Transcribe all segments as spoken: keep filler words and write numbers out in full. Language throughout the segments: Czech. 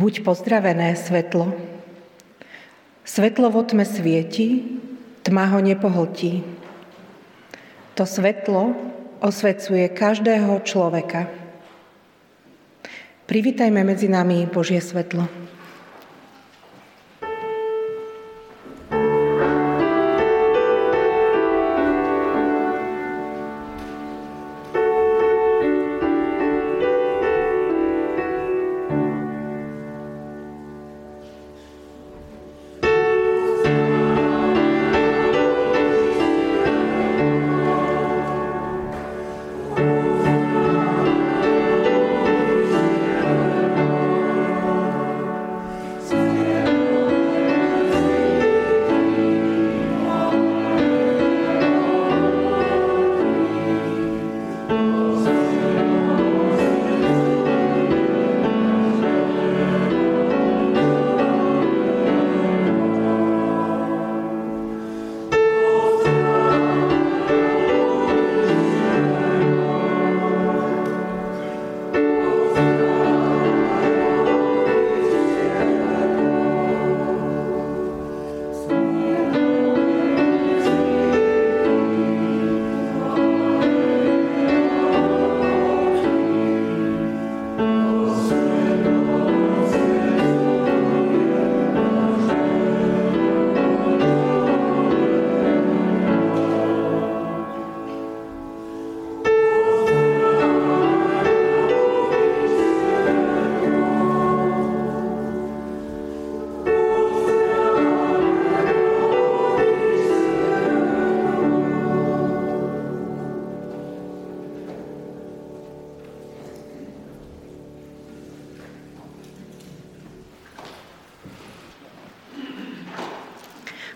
Buď pozdravené, svetlo. Svetlo vo tme svieti, tma ho nepohltí. To svetlo osvecuje každého človeka. Privítajme medzi nami Božie svetlo.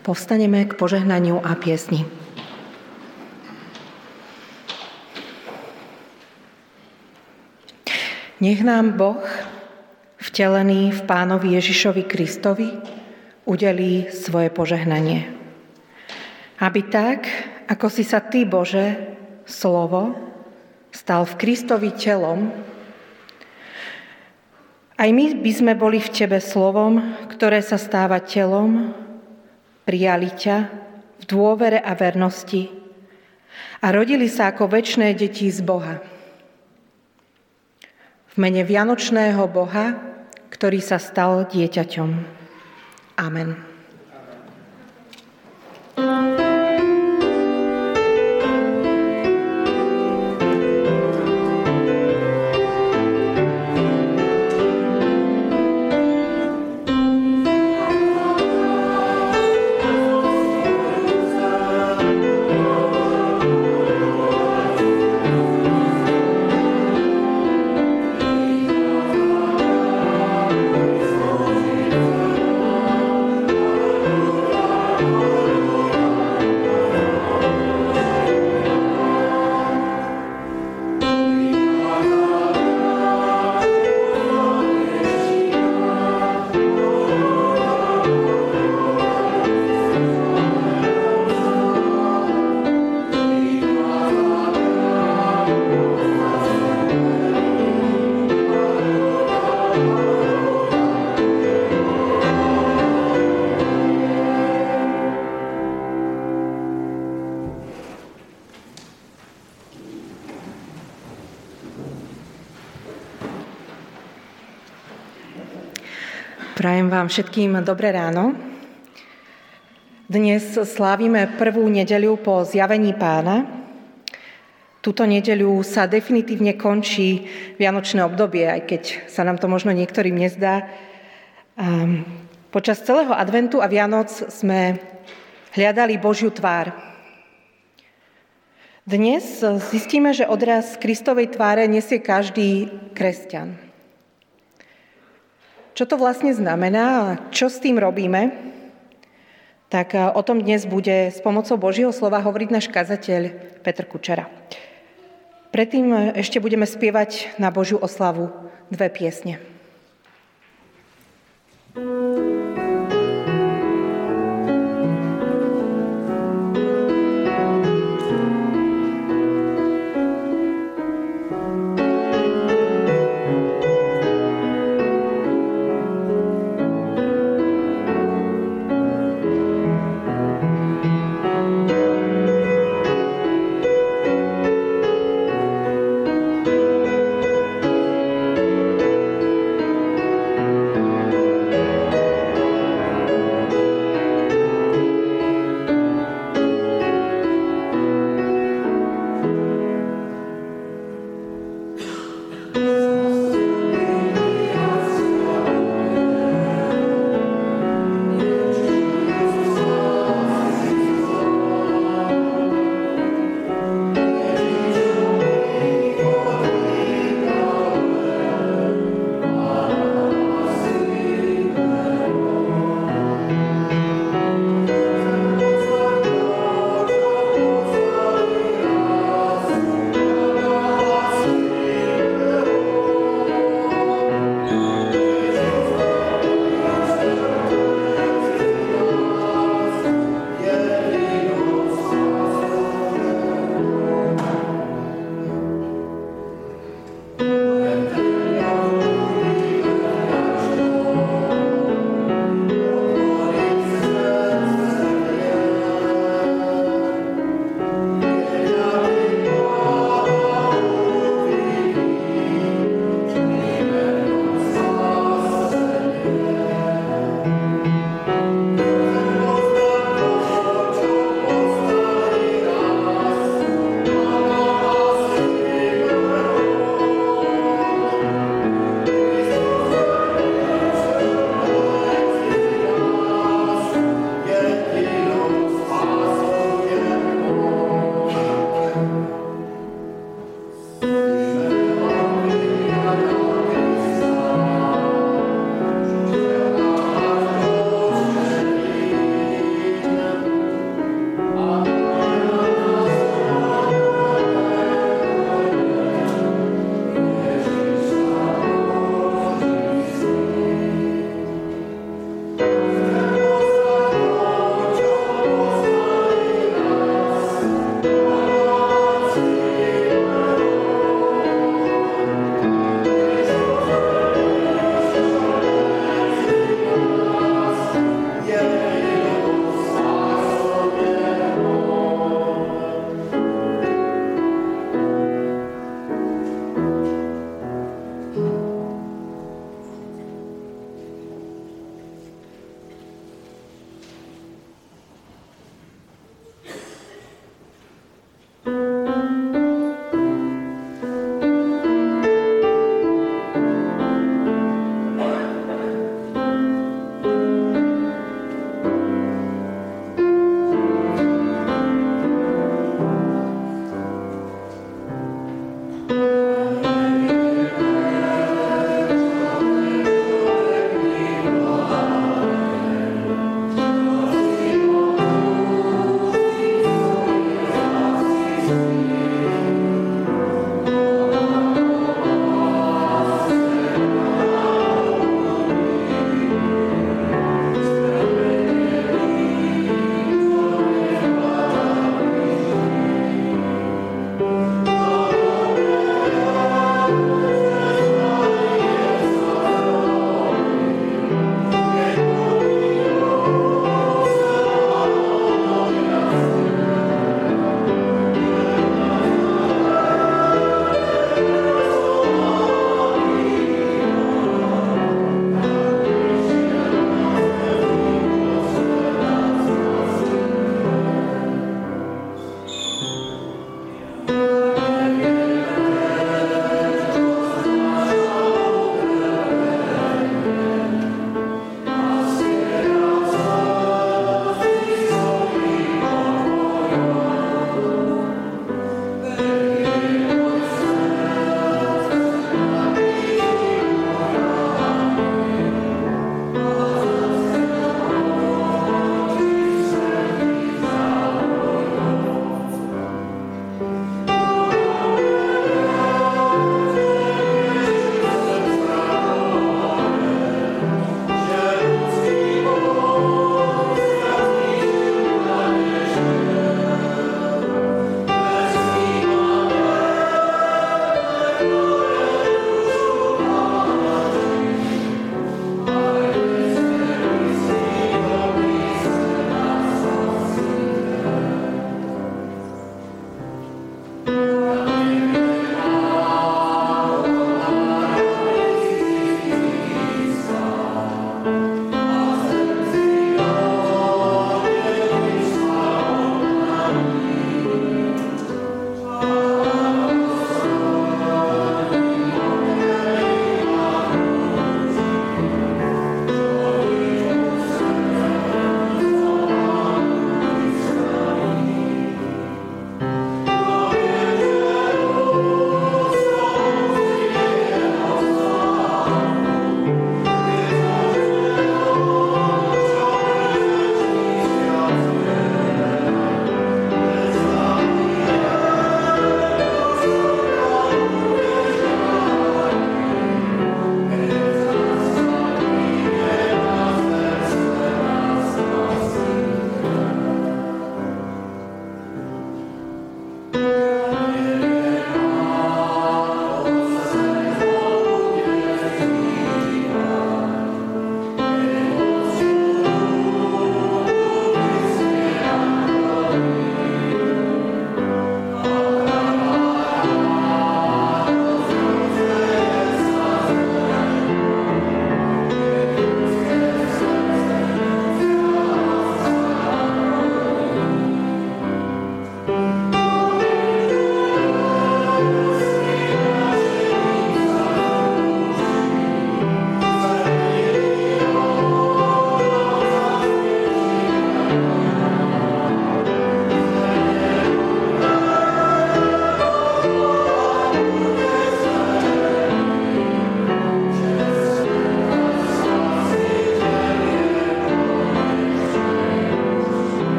Povstaneme k požehnaniu a piesni. Nech nám Boh, vtelený v Pánovi Ježišovi Kristovi, udelí svoje požehnanie. Aby tak, ako si sa Ty, Bože, slovo, stal v Kristovi telom, aj my by sme boli v Tebe slovom, ktoré sa stáva telom, prijali ťa v dôvere a vernosti a rodili sa ako večné deti z Boha. V mene vianočného Boha, ktorý sa stal dieťaťom. Amen. Amen. Prajem vám všetkým dobré ráno. Dnes slávime prvú nedeľu po zjavení Pána. Túto nedeľu sa definitívne končí vianočné obdobie, aj keď sa nám to možno niektorým nezdá. Počas celého adventu a Vianoc sme hľadali Božiu tvár. Dnes zistíme, že odraz Kristovej tváre nesie každý kresťan. Čo to vlastne znamená a čo s tým robíme? Tak o tom dnes bude s pomocou Božieho slova hovoriť náš kazateľ Peter Kučera. Predtým ešte budeme spievať na Božiu oslavu dve piesne.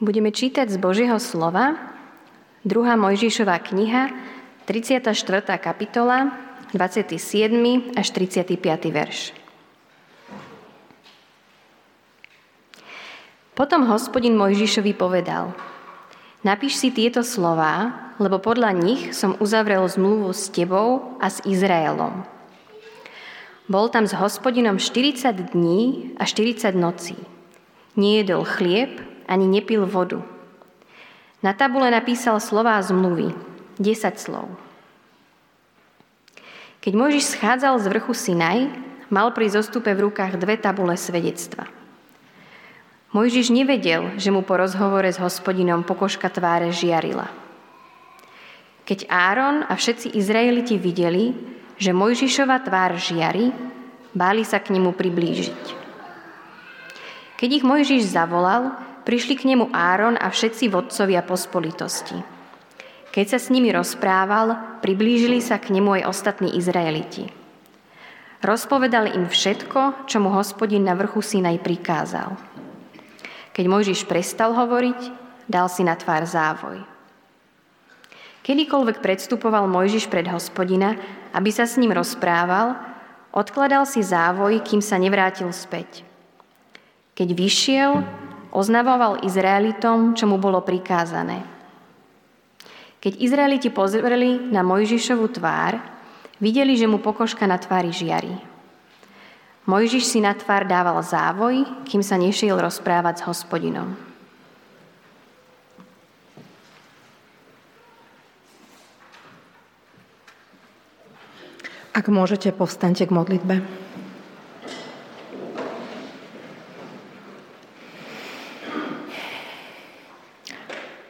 Budeme čítať z Božieho slova, druhá. Mojžišova kniha, tridsiata štvrtá kapitola, dvadsiaty siedmy až tridsiaty piaty verš. Potom Hospodin Mojžišovi povedal: Napíš si tieto slová, lebo podľa nich som uzavrel zmluvu s tebou a s Izraelom. Bol tam s Hospodinom štyridsať dní a štyridsať nocí. Nejedol chlieb ani nepil vodu. Na tabule napísal slová zmluvy, desať slov. Keď Mojžiš schádzal z vrchu Sinaj, mal pri zostupe v rukách dve tabule svedectva. Mojžiš nevedel, že mu po rozhovore s Hospodinom pokožka tváre žiarila. Keď Áron a všetci Izraeliti videli, že Mojžišova tvár žiari, báli sa k nemu priblížiť. Keď ich Mojžiš zavolal, prišli k nemu Áron a všetci vodcovia pospolitosti. Keď sa s nimi rozprával, priblížili sa k nemu aj ostatní Izraeliti. Rozpovedal im všetko, čo mu Hospodin na vrchu Sinaj prikázal. Keď Mojžiš prestal hovoriť, dal si na tvár závoj. Kedykoľvek predstupoval Mojžiš pred Hospodina, aby sa s ním rozprával, odkladal si závoj, kým sa nevrátil späť. Keď vyšiel, oznamoval Izraelitom, čo mu bolo prikázané. Keď Izraeliti pozreli na Mojžišovu tvár, videli, že mu pokožka na tvári žiari. Mojžiš si na tvár dával závoj, kým sa nešiel rozprávať s Hospodinom. Ak môžete, povstaňte k modlitbe.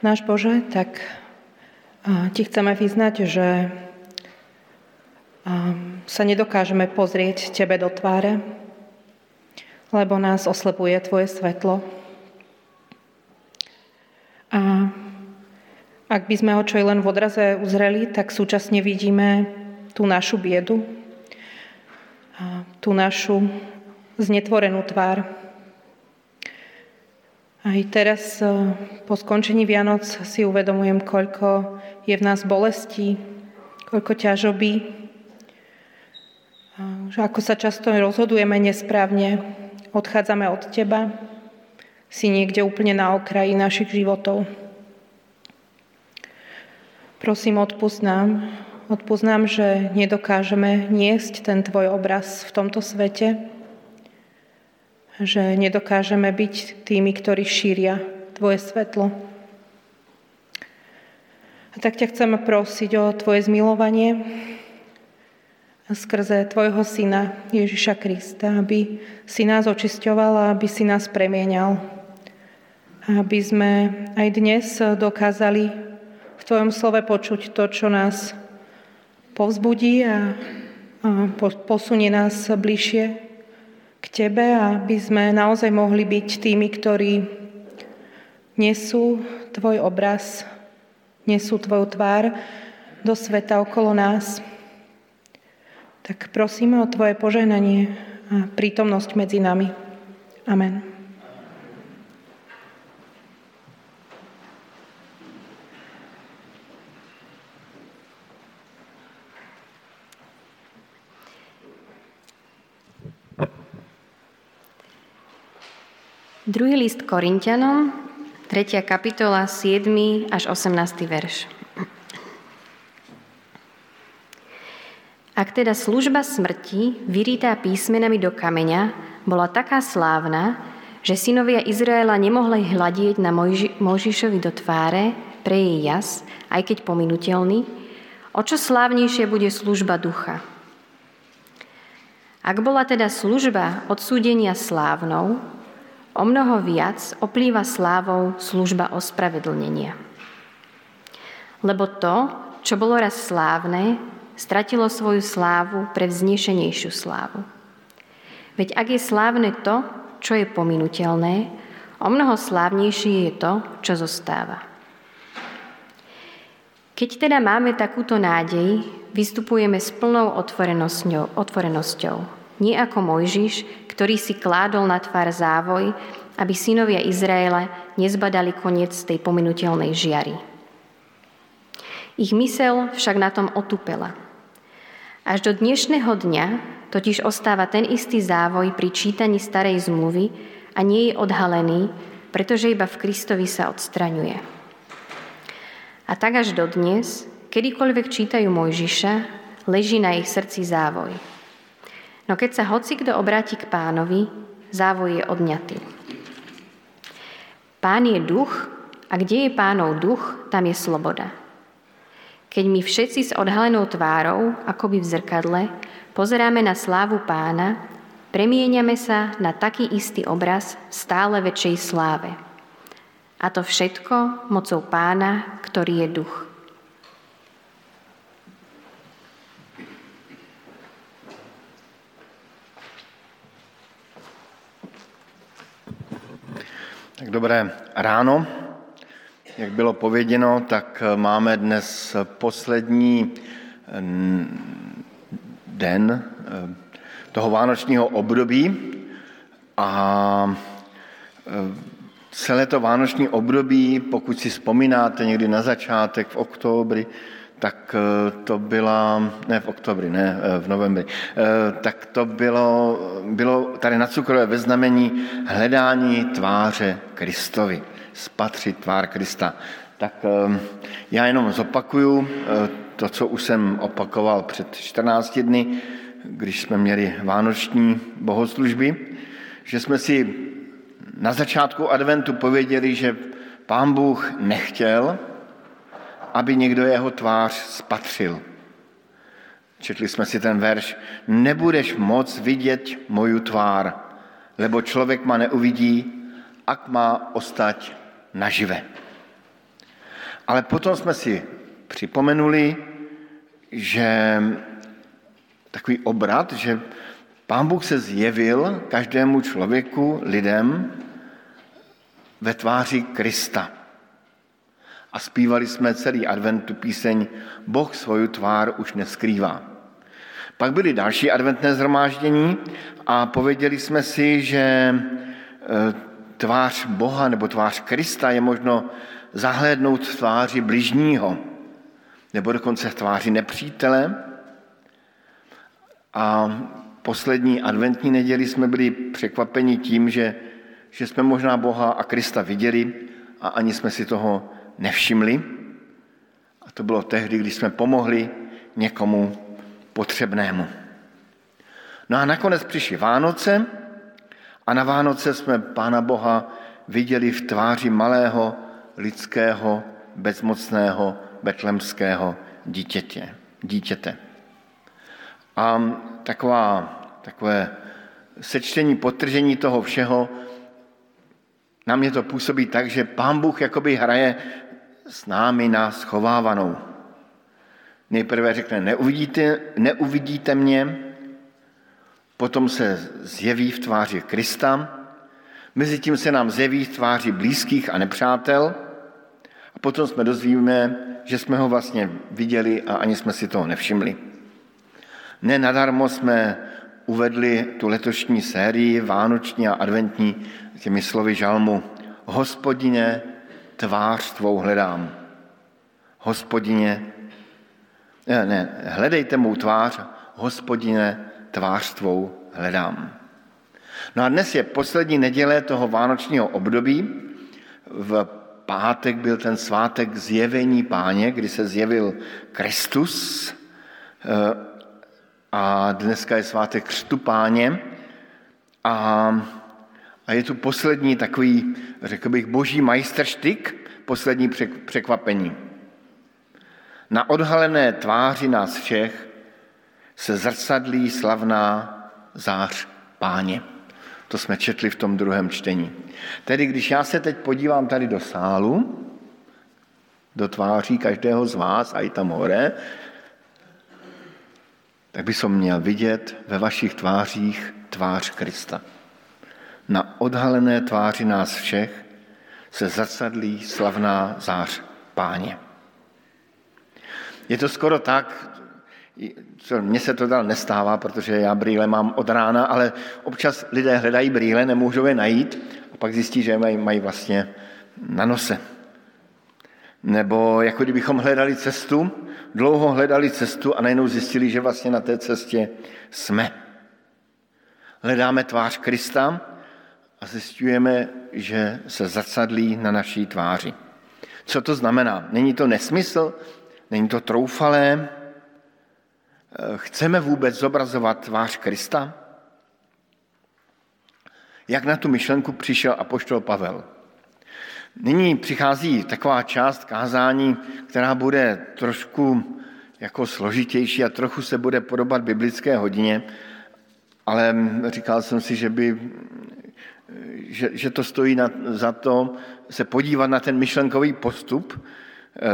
Náš Bože, tak Ti chceme vyznať, že sa nedokážeme pozrieť Tebe do tváre, lebo nás oslepuje Tvoje svetlo. A ak by sme ho čo len v odraze uzreli, tak súčasne vidíme tú našu biedu, tú našu znetvorenú tvár. Aj teraz po skončení Vianoc si uvedomujem, koľko je v nás bolesti, koľko ťažoby, že ako sa často rozhodujeme nesprávne, odchádzame od Teba, si niekde úplne na okraji našich životov. Prosím, odpusť nám, odpusť nám, že nedokážeme niesť ten Tvoj obraz v tomto svete, že nedokážeme byť tými, ktorí šíria Tvoje svetlo. A tak ťa chceme prosiť o Tvoje zmilovanie skrze Tvojho Syna Ježiša Krista, aby si nás očisťoval a aby si nás premienial. Aby sme aj dnes dokázali v Tvojom slove počuť to, čo nás povzbudí a, a posunie nás bližšie k Tebe, aby sme naozaj mohli byť tými, ktorí nesú Tvoj obraz, nesú Tvoju tvár do sveta okolo nás. Tak prosíme o Tvoje požehnanie a prítomnosť medzi nami. Amen. Druhý list Korinťanom, tretia kapitola, siedmy až osemnásty verš. Ak teda služba smrti, vyritá písmenami do kameňa, bola taká slávna, že synovia Izraela nemohli hľadieť na Mojži- Mojžišovi do tváre pre jej jas, aj keď pominuteľný, o čo slávnejšie bude služba ducha. Ak bola teda služba odsúdenia slávnou, o mnoho viac oplýva slávou služba ospravedlnenia. Lebo to, čo bolo raz slávne, stratilo svoju slávu pre vznešenejšiu slávu. Veď ak je slávne to, čo je pominuteľné, o mnoho slávnejšie je to, čo zostáva. Keď teda máme takúto nádej, vystupujeme s plnou otvorenosťou, otvorenosťou. Nie ako Mojžiš, ktorý si kládol na tvár závoj, aby synovia Izraela nezbadali koniec tej pominuteľnej žiary. Ich mysel však na tom otupela. Až do dnešného dňa totiž ostáva ten istý závoj pri čítaní starej zmluvy a nie je odhalený, pretože iba v Kristovi sa odstraňuje. A tak až dodnes, kedykoľvek čítajú Mojžiša, leží na ich srdci závoj. No keď sa hocikto obráti k Pánovi, závoj je odňatý. Pán je duch a kde je Pánov duch, tam je sloboda. Keď my všetci s odhalenou tvárou, akoby v zrkadle, pozeráme na slávu Pána, premieňame sa na taký istý obraz v stále väčšej sláve. A to všetko mocou Pána, ktorý je duch. Tak dobré ráno. Jak bylo pověděno, tak máme dnes poslední den toho vánočního období a celé to vánoční období, pokud si vzpomínáte někdy na začátek v októbri, tak to byla, ne v oktobri, ne v novembri, tak to bylo, bylo tady na Cukrové ve znamení hledání tváře Kristovi, spatřit tvár Krista. Tak já jenom zopakuju to, co už jsem opakoval před čtrnácti dny, když jsme měli vánoční bohoslužby, že jsme si na začátku adventu pověděli, že Pán Bůh nechtěl, aby někdo jeho tvář spatřil. Četli jsme si ten verš. Nebudeš moc vidět moju tvár, lebo člověk ma neuvidí, ak má ostať nažive. Ale potom jsme si připomenuli, že takový obrat, že Pán Bůh se zjevil každému člověku, lidem, ve tváři Krista. A zpívali jsme celý advent tu píseň Boh svoju tvár už neskrývá. Pak byly další adventné shromáždění a pověděli jsme si, že tvář Boha nebo tvář Krista je možno zahlédnout v tváři bližního nebo dokonce v tváři nepřítele. A poslední adventní neděli jsme byli překvapeni tím, že, že jsme možná Boha a Krista viděli a ani jsme si toho nevšimli. A to bylo tehdy, když jsme pomohli někomu potřebnému. No a nakonec přišly Vánoce a na Vánoce jsme Pána Boha viděli v tváři malého, lidského, bezmocného, betlemského dítěte. dítěte. A taková, takové sečtení, podtržení toho všeho, na mě to působí tak, že Pán Bůh jakoby hraje s námi na schovávanou. Nejprve řekne, neuvidíte, neuvidíte mě, potom se zjeví v tváři Krista, mezitím se nám zjeví v tváři blízkých a nepřátel a potom jsme dozvíme, že jsme ho vlastně viděli a ani jsme si toho nevšimli. Ne nadarmo jsme uvedli tu letošní sérii vánoční a adventní těmi slovy žalmu. Hospodine, tvář tvou hledám. Hospodine, ne, ne, hledejte mou tvář, Hospodine, tvář tvou hledám. No a dnes je poslední neděle toho vánočního období. V pátek byl ten svátek zjevení Páně, kdy se zjevil Kristus, a dneska je svátek Křtu Páně a, a je tu poslední takový, řekl bych, boží majsterštyk, poslední překvapení. Na odhalené tváři nás všech se zrcadlí slavná zář Páně. To jsme četli v tom druhém čtení. Tedy když já se teď podívám tady do sálu, do tváří každého z vás, a i tam hore, tak by som měl vidět ve vašich tvářích tvář Krista. Na odhalené tváři nás všech se zrcadlí slavná zář Páně. Je to skoro tak, co mně se to dál nestává, protože já brýle mám od rána, ale občas lidé hledají brýle, nemůžou je najít a pak zjistí, že je mají vlastně na nose. Nebo jako kdybychom hledali cestu, dlouho hledali cestu a najednou zjistili, že vlastně na té cestě jsme. Hledáme tvář Krista a zjistujeme, že se zrcadlí na naší tváři. Co to znamená? Není to nesmysl? Není to troufalé? Chceme vůbec zobrazovat tvář Krista? Jak na tu myšlenku přišel apoštol Pavel? Nyní přichází taková část kázání, která bude trošku jako složitější a trochu se bude podobat biblické hodině, ale říkal jsem si, že, by, že, že to stojí na, za to se podívat na ten myšlenkový postup.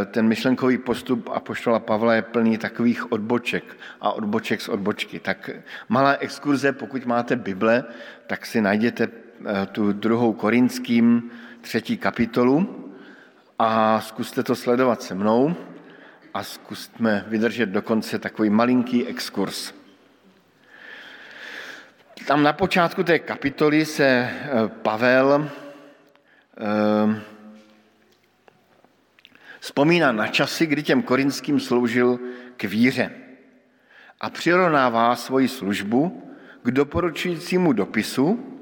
Ten myšlenkový postup apoštola Pavla je plný takových odboček a odboček z odbočky. Tak malá exkurze, pokud máte Bible, tak si najděte tu druhou Korinským třetí kapitolu a zkuste to sledovat se mnou a zkusme vydržet dokonce takový malinký exkurs. Tam na počátku té kapitoly se Pavel eh, vzpomíná na časy, kdy těm Korinským sloužil k víře a přirovnává svoji službu k doporučujícímu dopisu,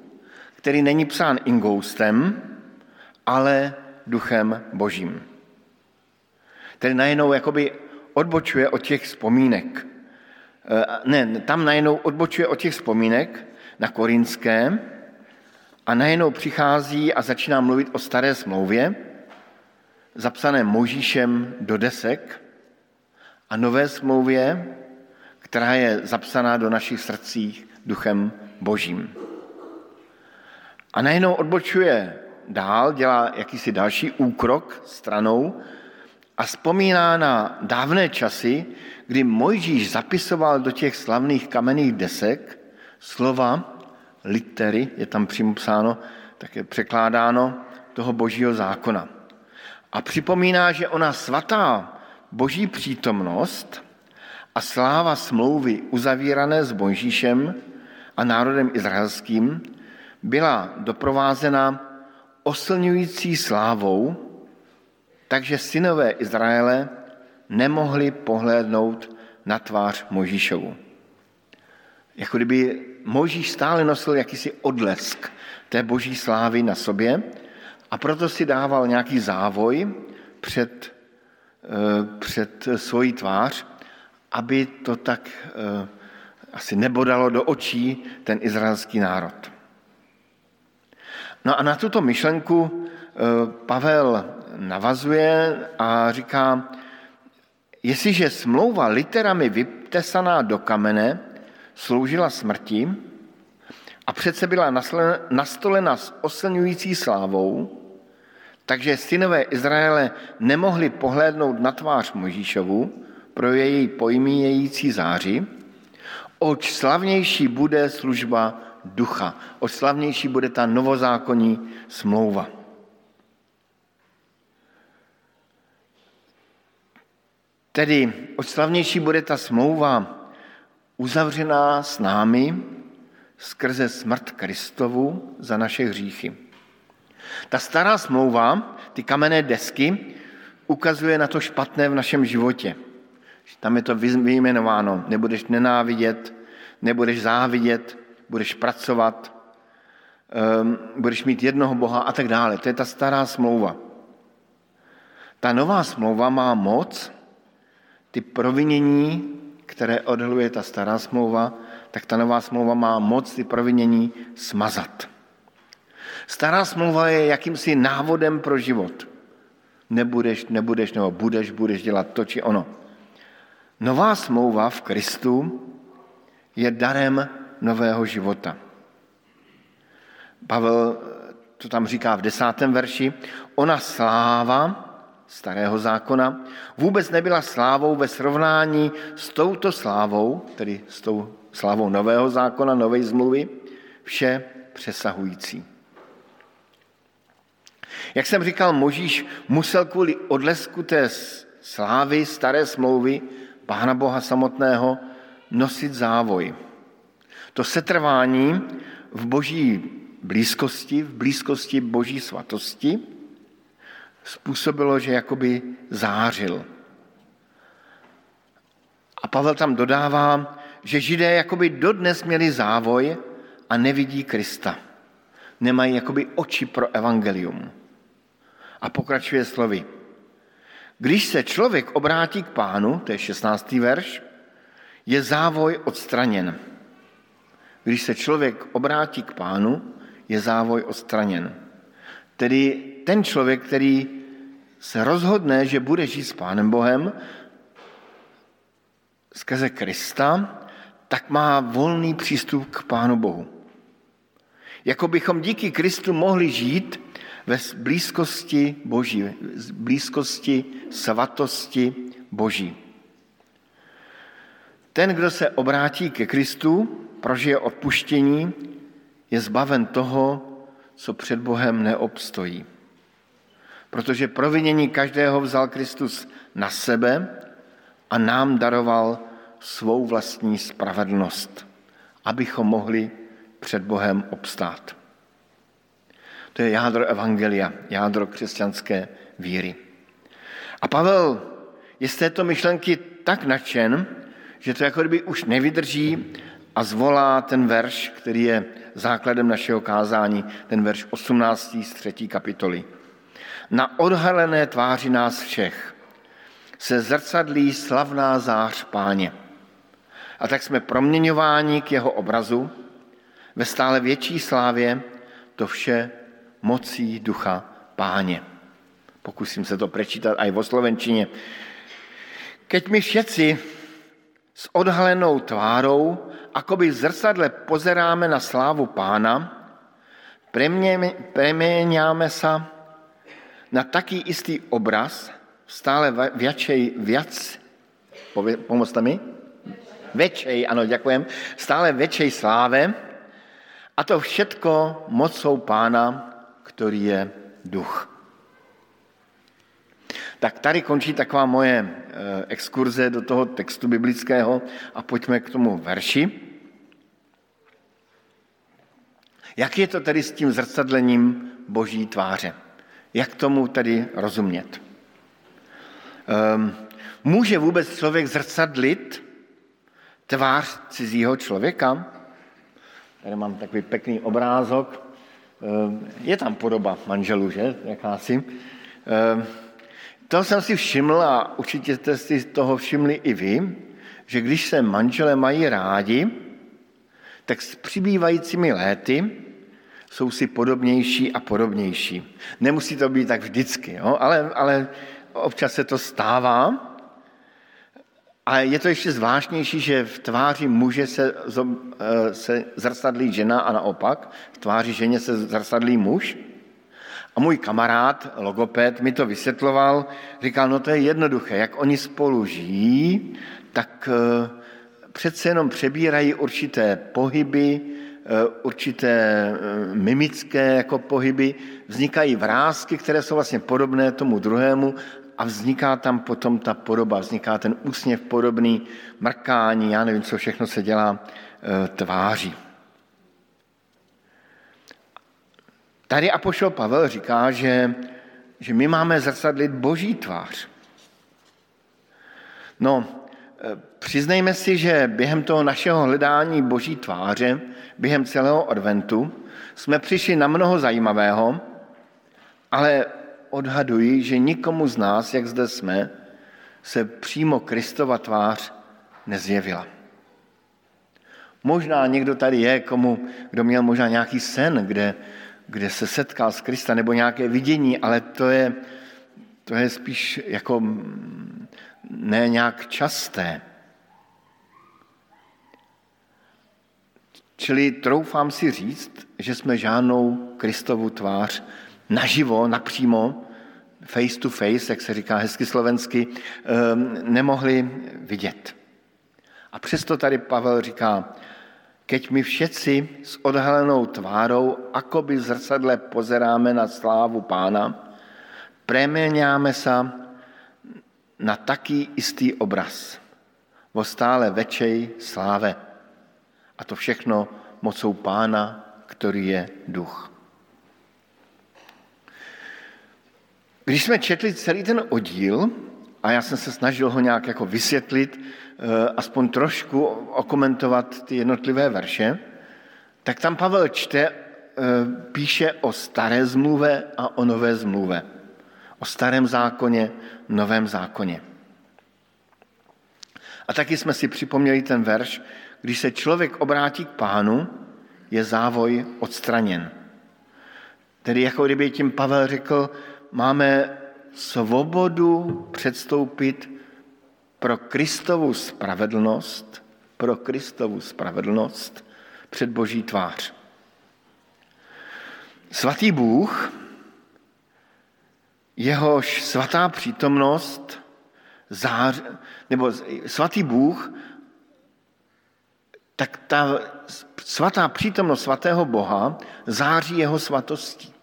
který není psán ingoustem, ale duchem božím. Tedy najednou jakoby odbočuje od těch vzpomínek. Ne, tam najednou odbočuje od těch vzpomínek na korinské a najednou přichází a začíná mluvit o staré smlouvě, zapsané Mojžíšem do desek a nové smlouvě, která je zapsaná do našich srdcích duchem božím. A najednou odbočuje dál, dělá jakýsi další úkrok stranou a vzpomíná na dávné časy, kdy Mojžíš zapisoval do těch slavných kamenných desek slova, litery, je tam přímo psáno, také překládáno, toho božího zákona. A připomíná, že ona svatá boží přítomnost a sláva smlouvy uzavírané s Mojžíšem a národem izraelským byla doprovázena oslňující slávou, takže synové Izraele nemohli pohlédnout na tvář Mojžíšovu. Jako kdyby Mojžíš stále nosil jakýsi odlesk té boží slávy na sobě a proto si dával nějaký závoj před, před svojí tvář, aby to tak asi nebodalo do očí ten izraelský národ. No a na tuto myšlenku Pavel navazuje a říká, jestliže smlouva literami vytesaná do kamene sloužila smrti a přece byla nastolena s oslňující slávou, takže synové Izraele nemohli pohlédnout na tvář Mojžíšovu pro její pojmíjející záři, oč slavnější bude služba ducha, oč slavnější bude ta novozákonní smlouva. Tedy oč slavnější bude ta smlouva uzavřená s námi skrze smrt Kristovu za naše hříchy. Ta stará smlouva, ty kamenné desky, ukazuje na to špatné v našem životě. Tam je to vyjmenováno. Nebudeš nenávidět, nebudeš závidět, budeš pracovat, budeš mít jednoho Boha a tak dále. To je ta stará smlouva. Ta nová smlouva má moc, ty provinění, které odhaluje ta stará smlouva, tak ta nová smlouva má moc ty provinění smazat. Stará smlouva je jakýmsi návodem pro život. Nebudeš, nebudeš, nebo budeš, budeš dělat to či ono. Nová smlouva v Kristu je darem nového života. Pavel to tam říká v desátém verši. Ona sláva starého zákona vůbec nebyla slávou ve srovnání s touto slávou, tedy s tou slávou nového zákona, nové zmluvy, vše přesahující. Jak jsem říkal, Mojžíš musel kvůli odlesku té slávy staré smlouvy Pána Boha samotného nosit závoj. To setrvání v boží blízkosti, v blízkosti boží svatosti, způsobilo, že jakoby zářil. A Pavel tam dodává, že Židé jakoby dodnes měli závoj a nevidí Krista. Nemají jakoby oči pro evangelium. A pokračuje slovy. Když se člověk obrátí k Pánu, to je šestnáctý verš, je závoj odstraněn. Když se člověk obrátí k Pánu, je závoj odstraněn. Tedy ten člověk, který se rozhodne, že bude žít s Pánem Bohem skrze Krista, tak má volný přístup k Pánu Bohu. Jako bychom díky Kristu mohli žít ve blízkosti Boží, v blízkosti svatosti Boží. Ten, kdo se obrátí ke Kristu, prožije odpuštění, je zbaven toho, co před Bohem neobstojí. Protože provinění každého vzal Kristus na sebe a nám daroval svou vlastní spravedlnost, abychom mohli před Bohem obstát. To je jádro evangelia, jádro křesťanské víry. A Pavel je z této myšlenky tak nadšen, že to jako kdyby už nevydrží a zvolá ten verš, který je základem našeho kázání, ten verš osmnáctý z třetí kapitoly. Na odhalené tváři nás všech se zrcadlí slavná zář Páně. A tak jsme proměňováni k jeho obrazu ve stále větší slávě, to vše mocí ducha Páně. Pokusím se to prečítať aj vo slovenčine. Keď my všetci s odhalenou tvárou, akoby v zrcadle pozeráme na slávu Pána, preměňáme sa na taký istý obraz, stále viacej, viac, pomôcť mi? Väčšej, áno, ďakujem, stále väčšej sláve, a to všetko mocou Pána, ktorý je duch. Tak tady končí taková moje exkurze do toho textu biblického a pojďme k tomu verši. Jak je to tedy s tím zrcadlením Boží tváře? Jak tomu tedy rozumět? Může vůbec člověk zrcadlit tvář cizího člověka? Tady mám takový pekný obrázok. Je tam podoba manželů, že? Jakási. To jsem si všiml a určitě jste si toho všimli i vy, že když se manželé mají rádi, tak s přibývajícími léty jsou si podobnější a podobnější. Nemusí to být tak vždycky, jo? Ale, ale občas se to stává. A je to ještě zvláštnější, že v tváři muže se, se zrcadlí žena a naopak, v tváři ženě se zrcadlí muž. A můj kamarád, logoped, mi to vysvětloval, říkal, no to je jednoduché, jak oni spolu žijí, tak přece jenom přebírají určité pohyby, určité mimické jako pohyby, vznikají vrásky, které jsou vlastně podobné tomu druhému a vzniká tam potom ta podoba, vzniká ten úsměv podobný, mrkání, já nevím, co všechno se dělá tváří. Tady apoštol Pavel říká, že, že my máme zrcadlit Boží tvář. No, přiznejme si, že během toho našeho hledání Boží tváře, během celého adventu, jsme přišli na mnoho zajímavého, ale odhaduji, že nikomu z nás, jak zde jsme, se přímo Kristova tvář nezjevila. Možná někdo tady je, komu, kdo měl možná nějaký sen, kde, kde se setkal s Krista, nebo nějaké vidění, ale to je, to je spíš jako ne nějak časté. Čili troufám si říct, že jsme žádnou Kristovu tvář naživo, napřímo, face to face, jak se říká hezky slovensky, nemohli vidět. A přesto tady Pavel říká, keď my všetci s odhalenou tvárou, akoby v zrcadle pozeráme na slávu Pána, premieňáme sa na taký istý obraz, vo stále väčšej sláve. A to všechno mocou Pána, ktorý je duch. Když jsme četli celý ten oddíl, a já jsem se snažil ho nějak jako vysvětlit, aspoň trošku okomentovat ty jednotlivé verše, tak tam Pavel čte, píše o staré zmluve a o nové zmluve. O starém zákoně, novém zákoně. A taky jsme si připomněli ten verš, když se člověk obrátí k Pánu, je závoj odstraněn. Tedy jako kdyby tím Pavel řekl, máme svobodu předstoupit pro Kristovu spravedlnost, pro Kristovu spravedlnost před Boží tvář. Svatý Bůh, jehož svatá přítomnost, zář, nebo svatý Bůh, tak ta svatá přítomnost svatého Boha září jeho svatostí.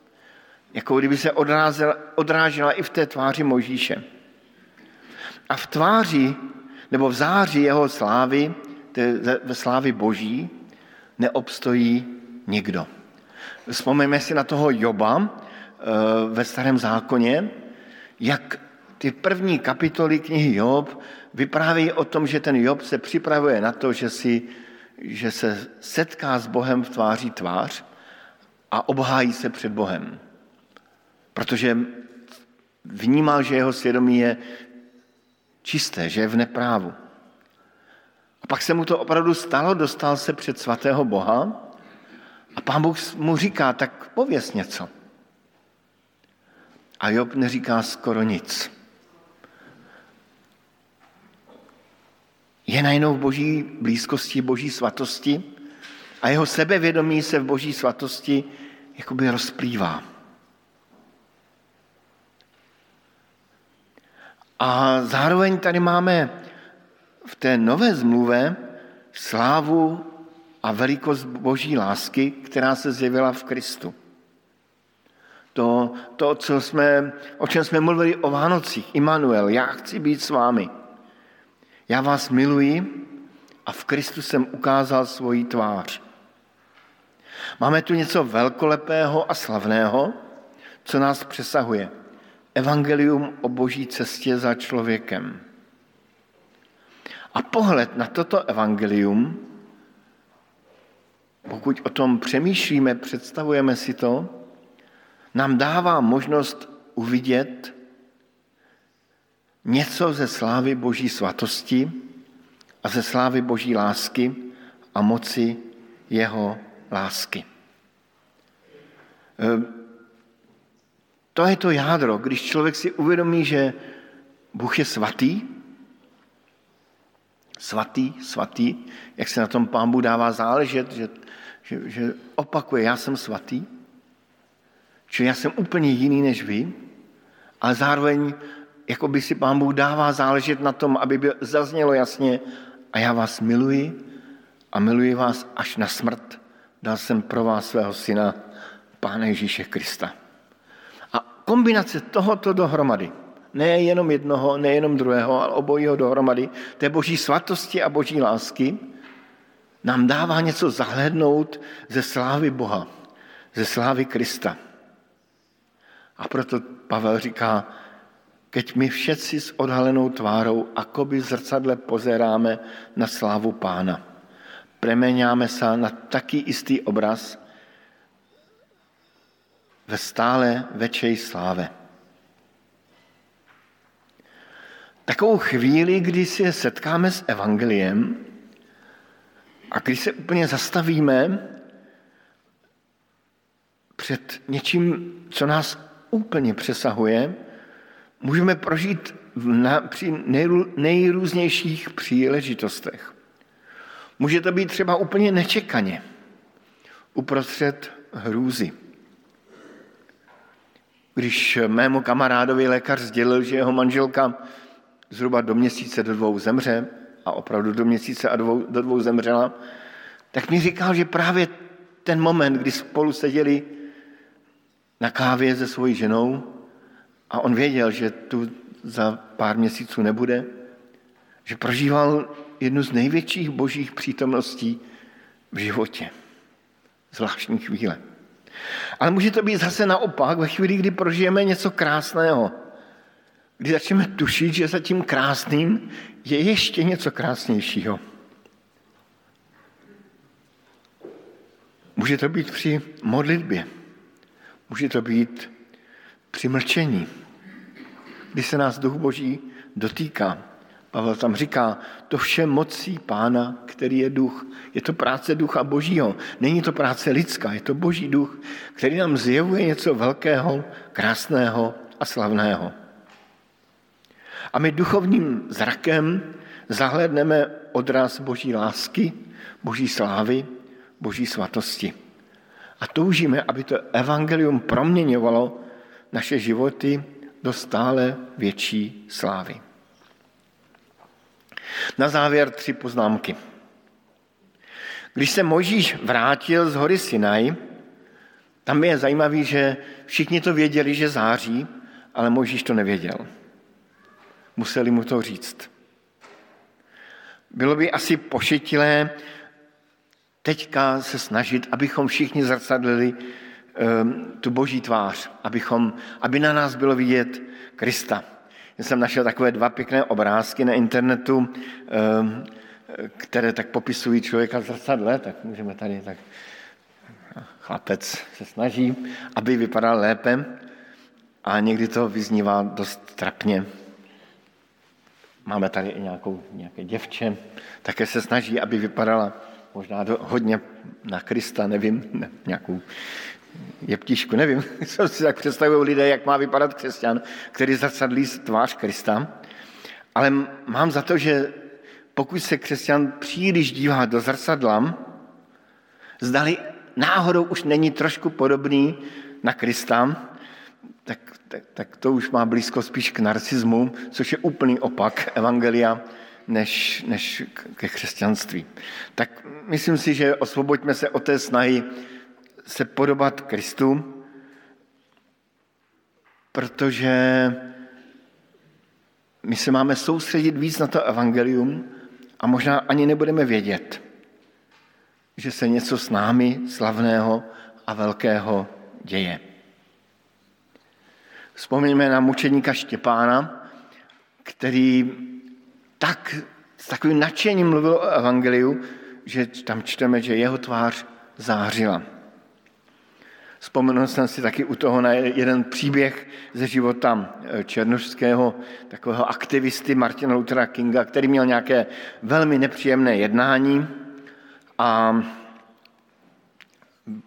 Jako kdyby se odrázela, odrážela i v té tváři Mojžíše. A v tváři, nebo v září jeho slávy, ve slávy Boží, neobstojí nikdo. Vzpomeňme si na toho Joba ve Starém zákoně, jak ty první kapitoly knihy Job vyprávějí o tom, že ten Job se připravuje na to, že, si, že se setká s Bohem v tváří tvář a obhájí se před Bohem. Protože vnímal, že jeho svědomí je čisté, že je v neprávu. A pak se mu to opravdu stalo, dostal se před svatého Boha a Pán Bůh mu říká, tak pověz něco. A Job neříká skoro nic. Je najednou v Boží blízkosti, Boží svatosti a jeho sebevědomí se v Boží svatosti jakoby rozplývá. A zároveň tady máme v té nové zmluvě slávu a velikost boží lásky, která se zjevila v Kristu. To, to co jsme, o čem jsme mluvili o Vánocích. Immanuel, já chci být s vámi. Já vás miluji a v Kristu jsem ukázal svoji tvář. Máme tu něco velkolepého a slavného, co nás přesahuje. Evangelium o boží cestě za člověkem. A pohled na toto evangelium, pokud o tom přemýšlíme, představujeme si to, nám dává možnost uvidět něco ze slávy boží svatosti a ze slávy boží lásky a moci jeho lásky. To je to jádro, když člověk si uvědomí, že Bůh je svatý, svatý, svatý, jak se na tom Pán Bůh dává záležet, že, že, že opakuje, já jsem svatý, čili já jsem úplně jiný než vy, ale zároveň jako by si Pán Bůh dává záležet na tom, aby by zaznělo jasně, a já vás miluji a miluji vás až na smrt. Dal jsem pro vás svého syna, Pána Ježíše Krista. Kombinace tohoto dohromady, nejenom jednoho, nejenom druhého, ale obojího dohromady, té boží svatosti a boží lásky, nám dává něco zahlédnout ze slávy Boha, ze slávy Krista. A proto Pavel říká, keď my všetci s odhalenou tvárou, akoby v zrcadle pozeráme na slávu Pána. Premeňáme sa na taký istý obraz, ve stále večej sláve. Takovou chvíli, kdy se setkáme s evangeliem a když se úplně zastavíme před něčím, co nás úplně přesahuje, můžeme prožít na, při nejrů, nejrůznějších příležitostech. Může to být třeba úplně nečekaně, uprostřed hrůzy. Když mému kamarádovi lékař sdělil, že jeho manželka zhruba do měsíce do dvou zemře, a opravdu do měsíce a dvou, do dvou zemřela, tak mi říkal, že právě ten moment, kdy spolu seděli na kávě se svojí ženou a on věděl, že tu za pár měsíců nebude, že prožíval jednu z největších božích přítomností v životě. Zvláštní chvíle. Ale může to být zase naopak ve chvíli, kdy prožijeme něco krásného. Kdy začneme tušit, že za tím krásným je ještě něco krásnějšího. Může to být při modlitbě. Může to být při mlčení. Kdy se nás Duch Boží dotýká. Pavel tam říká, to vše mocí Pána, který je duch. Je to práce Ducha Božího. Není to práce lidská, je to Boží duch, který nám zjevuje něco velkého, krásného a slavného. A my duchovním zrakem zahlédneme odraz Boží lásky, Boží slávy, Boží svatosti. A toužíme, aby to evangelium proměňovalo naše životy do stále větší slávy. Na závěr tři poznámky. Když se Mojžíš vrátil z hory Sinaj, tam je zajímavý, že všichni to věděli, že září, ale Mojžíš to nevěděl. Museli mu to říct. Bylo by asi pošetilé teďka se snažit, abychom všichni zrcadlili tu boží tvář, abychom, aby na nás bylo vidět Krista. Já jsem našel takové dva pěkné obrázky na internetu, které tak popisují člověka v zrcadle, tak můžeme tady, tak chlapec se snaží, aby vypadal lépe a někdy to vyznívá dost trapně. Máme tady i nějakou, nějaké děvče, také se snaží, aby vypadala možná do, hodně na Krista, nevím, ne, nějakou jeptišku, nevím, co si tak představují lidé, jak má vypadat křesťan, který zrcadlí tvář Krista, ale mám za to, že pokud se křesťan příliš dívá do zrcadla, zdali náhodou už není trošku podobný na Krista, tak, tak, tak to už má blízko spíš k narcismu, což je úplný opak evangelia než, než ke křesťanství. Tak myslím si, že osvoboďme se od té snahy se podobat Kristu, protože my se máme soustředit víc na to evangelium a možná ani nebudeme vědět, že se něco s námi slavného a velkého děje. Vzpomeňme na mučedníka Štěpána, který tak, s takovým nadšením mluvil o evangeliu, že tam čteme, že jeho tvář zářila. Vzpomenul jsem si taky u toho na jeden příběh ze života černošského takového aktivisty Martina Luthera Kinga, který měl nějaké velmi nepříjemné jednání a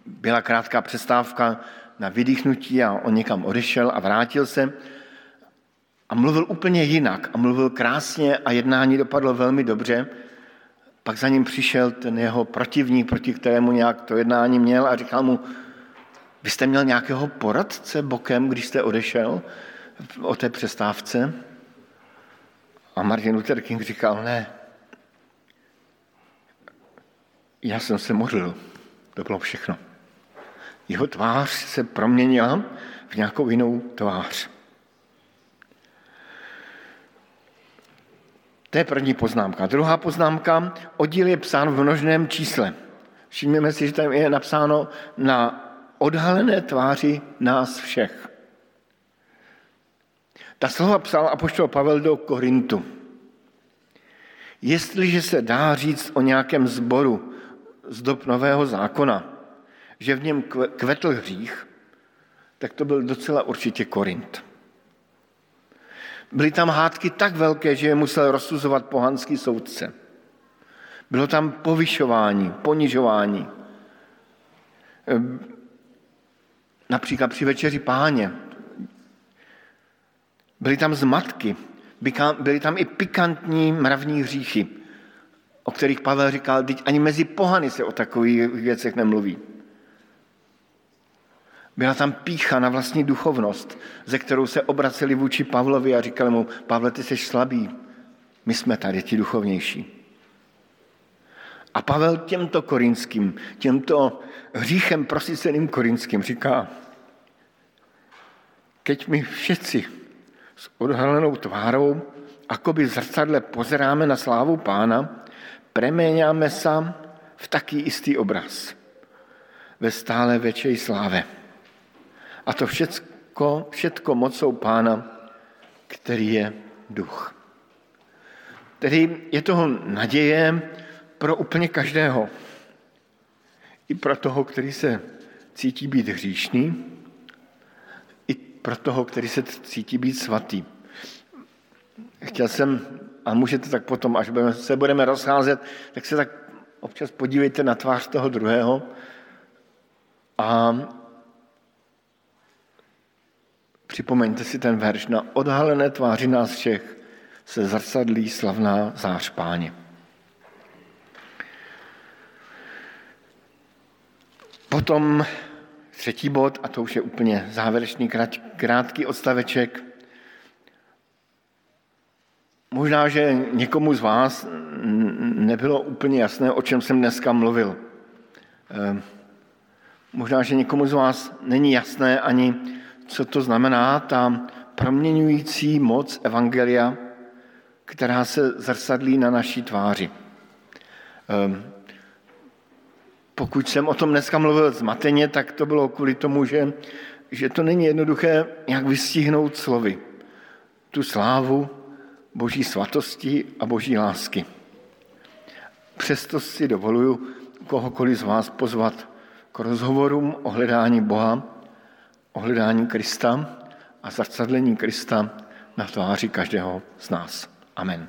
byla krátká přestávka na vydýchnutí a on někam odešel a vrátil se a mluvil úplně jinak a mluvil krásně a jednání dopadlo velmi dobře. Pak za ním přišel ten jeho protivník, proti kterému nějak to jednání měl a říkal mu: vy jste měl nějakého poradce bokem, když jste odešel o té přestávce? A Martin Luther King říkal: ne, já jsem se modlil, to bylo všechno. Jeho tvář se proměnila v nějakou jinou tvář. To je první poznámka. Druhá poznámka, oddíl je psán v množném čísle. Všimněme si, že tam je napsáno na odhalené tváři nás všech. Ta slova psal apoštol Pavel do Korintu. Jestliže se dá říct o nějakém sboru z dob Nového zákona, že v něm kvetl hřích, tak to byl docela určitě Korint. Byly tam hádky tak velké, že je musel rozsuzovat pohanský soudce. Bylo tam povyšování, ponižování. Například při večeři Páně. Byly tam zmatky, byly tam i pikantní mravní hříchy, o kterých Pavel říkal, že ani mezi pohany se o takových věcech nemluví. Byla tam pýcha na vlastní duchovnost, ze kterou se obraceli vůči Pavlovi a říkali mu: Pavle, ty jsi slabý, my jsme tady ti duchovnější. A Pavel těmto korinským, těmto hříchem prosyceným korinským říká: Keď my všetci s odhalenou tvárou, akoby v zrcadle pozeráme na slávu Pána, preměňáme sa v taký istý obraz, ve stále väčšej sláve. A to všetko, všetko mocou Pána, který je duch. Tedy je toho naděje pro úplně každého. I pro toho, který se cítí být hříšný, i pro toho, který se cítí být svatý. Chtěl jsem, a můžete tak potom, až se budeme rozcházet, tak se tak občas podívejte na tvář toho druhého a připomeňte si ten verš: na odhalené tváři nás všech se zrcadlí slavná zář Páně. Potom třetí bod, a to už je úplně závěrečný krátký odstaveček. Možná, že někomu z vás nebylo úplně jasné, o čem jsem dneska mluvil. Možná, že někomu z vás není jasné ani, co to znamená ta proměňující moc evangelia, která se zrcadlí na naší tváři. Pokud jsem o tom dneska mluvil zmateně, tak to bylo kvůli tomu, že, že to není jednoduché, jak vystihnout slovy tu slávu boží svatosti a boží lásky. Přesto si dovoluju kohokoliv z vás pozvat k rozhovorům o hledání Boha, o hledání Krista a zrcadlení Krista na tváři každého z nás. Amen.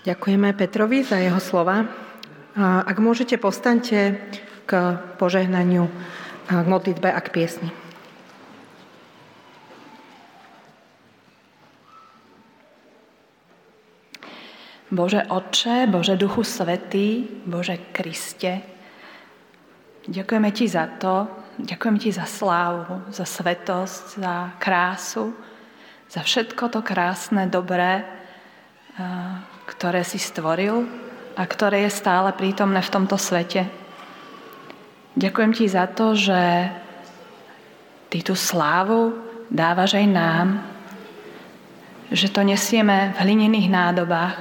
Ďakujeme Petrovi za jeho slova. Ak môžete, povstaňte k požehnaniu, k modlitbe a k piesni. Bože Otče, Bože Duchu Svätý, Bože Kriste, ďakujeme Ti za to, ďakujeme Ti za slávu, za svetosť, za krásu, za všetko to krásne, dobré, ktoré si stvoril a ktoré je stále prítomné v tomto svete. Ďakujem Ti za to, že Ty tú slávu dávaš aj nám, že to nesieme v hlinených nádobách,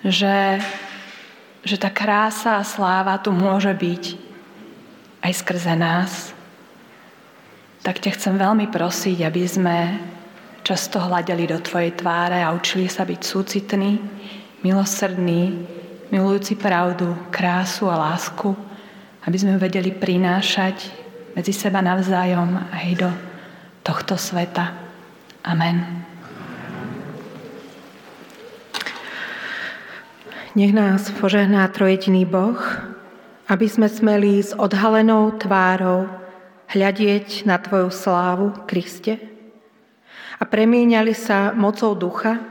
Že, že tá krása a sláva tu môže byť aj skrze nás. Tak ťa chcem veľmi prosiť, aby sme často hľadeli do Tvojej tváre a učili sa byť súcitní, milosrdní, milujúci pravdu, krásu a lásku, aby sme vedeli prinášať medzi seba navzájom aj do tohto sveta. Amen. Nech nás požehná trojediný Boh, aby sme smeli s odhalenou tvárou hľadieť na Tvoju slávu, Kriste, a premieňali sa mocou ducha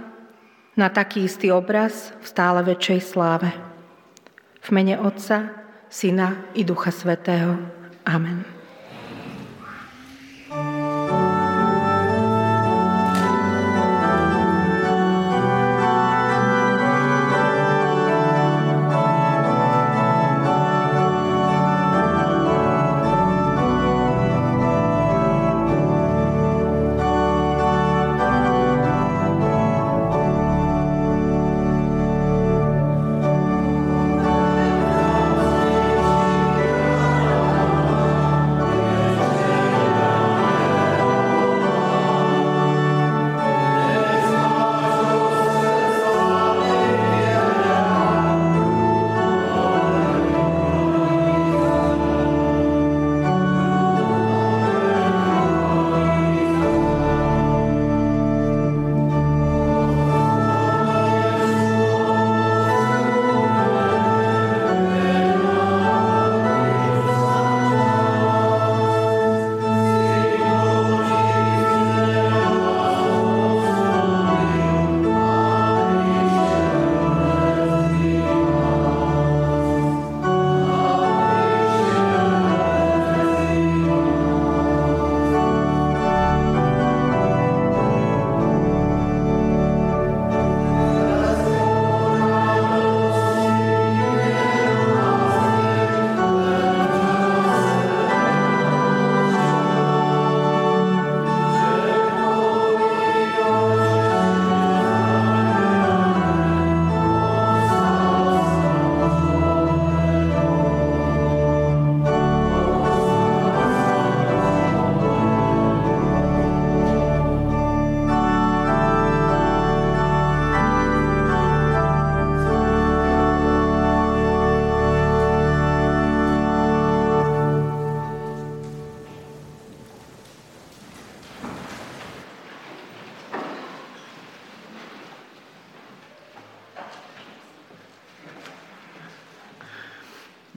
na taký istý obraz v stále väčšej sláve. V mene Otca, Syna i Ducha Svätého. Amen.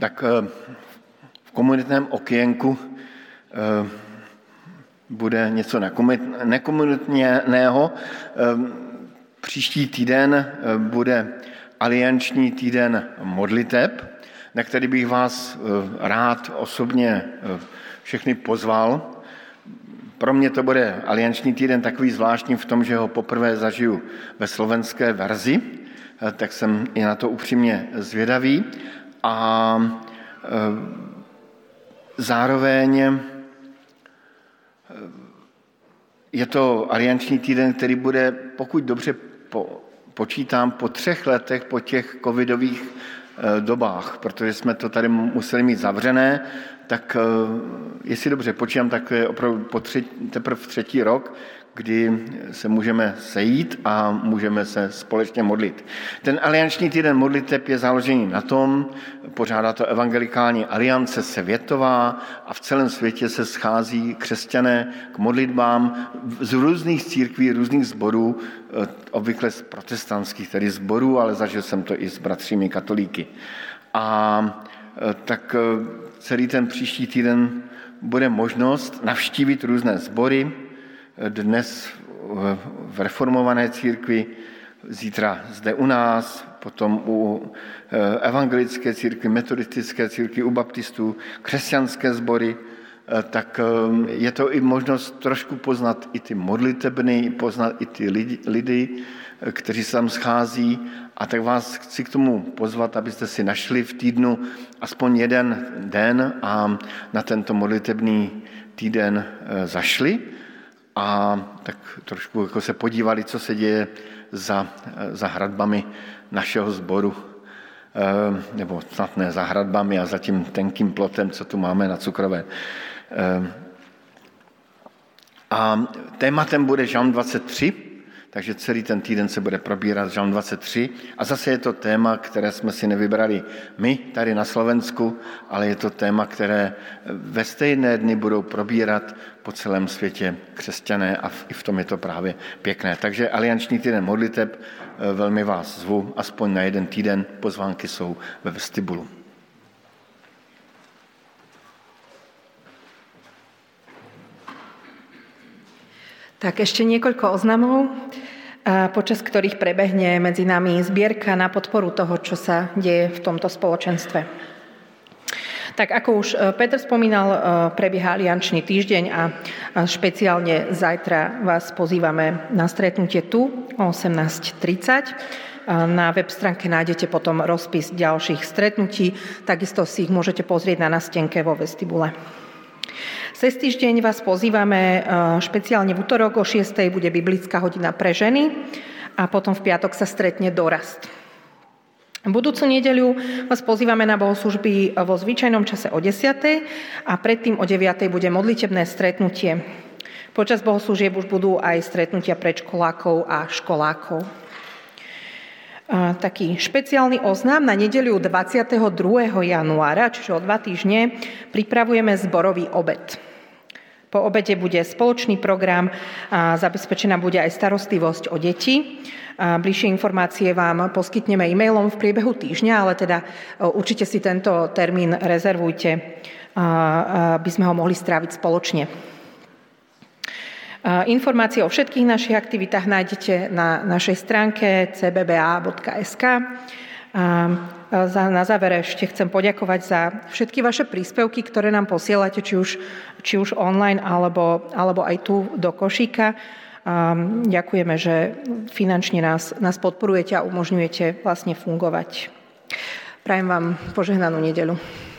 Tak v komunitném okénku bude něco nekomunitného. Příští týden bude alianční týden modliteb, na který bych vás rád osobně všechny pozval. Pro mě to bude alianční týden takový zvláštní v tom, že ho poprvé zažiju ve slovenské verzi, tak jsem i na to upřímně zvědavý. A zároveň je to alianční týden, který bude, pokud dobře počítám, po třech letech po těch covidových dobách, protože jsme to tady museli mít zavřené, tak jestli dobře počítám, tak je opravdu po třetí, teprve třetí rok, kdy se můžeme sejít a můžeme se společně modlit. Ten alianční týden modliteb je založený na tom, pořádá to Evangelikální aliance světová a v celém světě se schází křesťané k modlitbám z různých církví, různých sborů, obvykle z protestantských tedy sborů, ale zažil jsem to i s bratřími katolíky. A tak celý ten příští týden bude možnost navštívit různé sbory, dnes v reformované církvi, zítra zde u nás, potom u evangelické církvi, metodistické církvi, u baptistů, křesťanské sbory, tak je to i možnost trošku poznat i ty modlitebny, poznat i ty lidi, lidi, kteří se tam schází. A tak vás chci k tomu pozvat, abyste si našli v týdnu aspoň jeden den a na tento modlitebný týden zašli. A tak trošku jako se podívali, co se děje za, za hradbami našeho sboru, e, nebo snad ne za hradbami a za tím tenkým plotem, co tu máme na Cukrové. E, a tématem bude Žalm dvacet tři, takže celý ten týden se bude probírat Žalm dvacet tři a zase je to téma, které jsme si nevybrali my tady na Slovensku, ale je to téma, které ve stejné dny budou probírat po celém světě křesťané a v, i v tom je to právě pěkné. Takže alianční týden modliteb, velmi vás zvu, aspoň na jeden týden, pozvánky jsou ve vestibulu. Tak ešte niekoľko oznamov, počas ktorých prebehne medzi nami zbierka na podporu toho, čo sa deje v tomto spoločenstve. Tak ako už Peter spomínal, prebieha aliančný týždeň a špeciálne zajtra vás pozývame na stretnutie tu o osemnásť tridsať. Na web stránke nájdete potom rozpis ďalších stretnutí, takisto si ich môžete pozrieť na nástenke vo vestibule. Cez týždeň vás pozývame špeciálne v utorok o šiestej bude biblická hodina pre ženy a potom v piatok sa stretne dorast. Budúcu nedeľu vás pozývame na bohoslužby vo zvyčajnom čase o desiatej a predtým o deviatej bude modlitebné stretnutie. Počas bohoslužieb už budú aj stretnutia predškolákov a školákov. Taký špeciálny oznám na nedeľu dvadsiateho druhého januára, čiže o dva týždne, pripravujeme zborový obed. Po obede bude spoločný program, a zabezpečená bude aj starostlivosť o deti. A bližšie informácie vám poskytneme e-mailom v priebehu týždňa, ale teda určite si tento termín rezervujte, aby sme ho mohli stráviť spoločne. Informácie o všetkých našich aktivitách nájdete na našej stránke c b b a bodka s k. Na záver ešte chcem poďakovať za všetky vaše príspevky, ktoré nám posielate, či už, či už online, alebo, alebo aj tu do košíka. Ďakujeme, že finančne nás, nás podporujete a umožňujete vlastne fungovať. Prajem vám požehnanú nedeľu.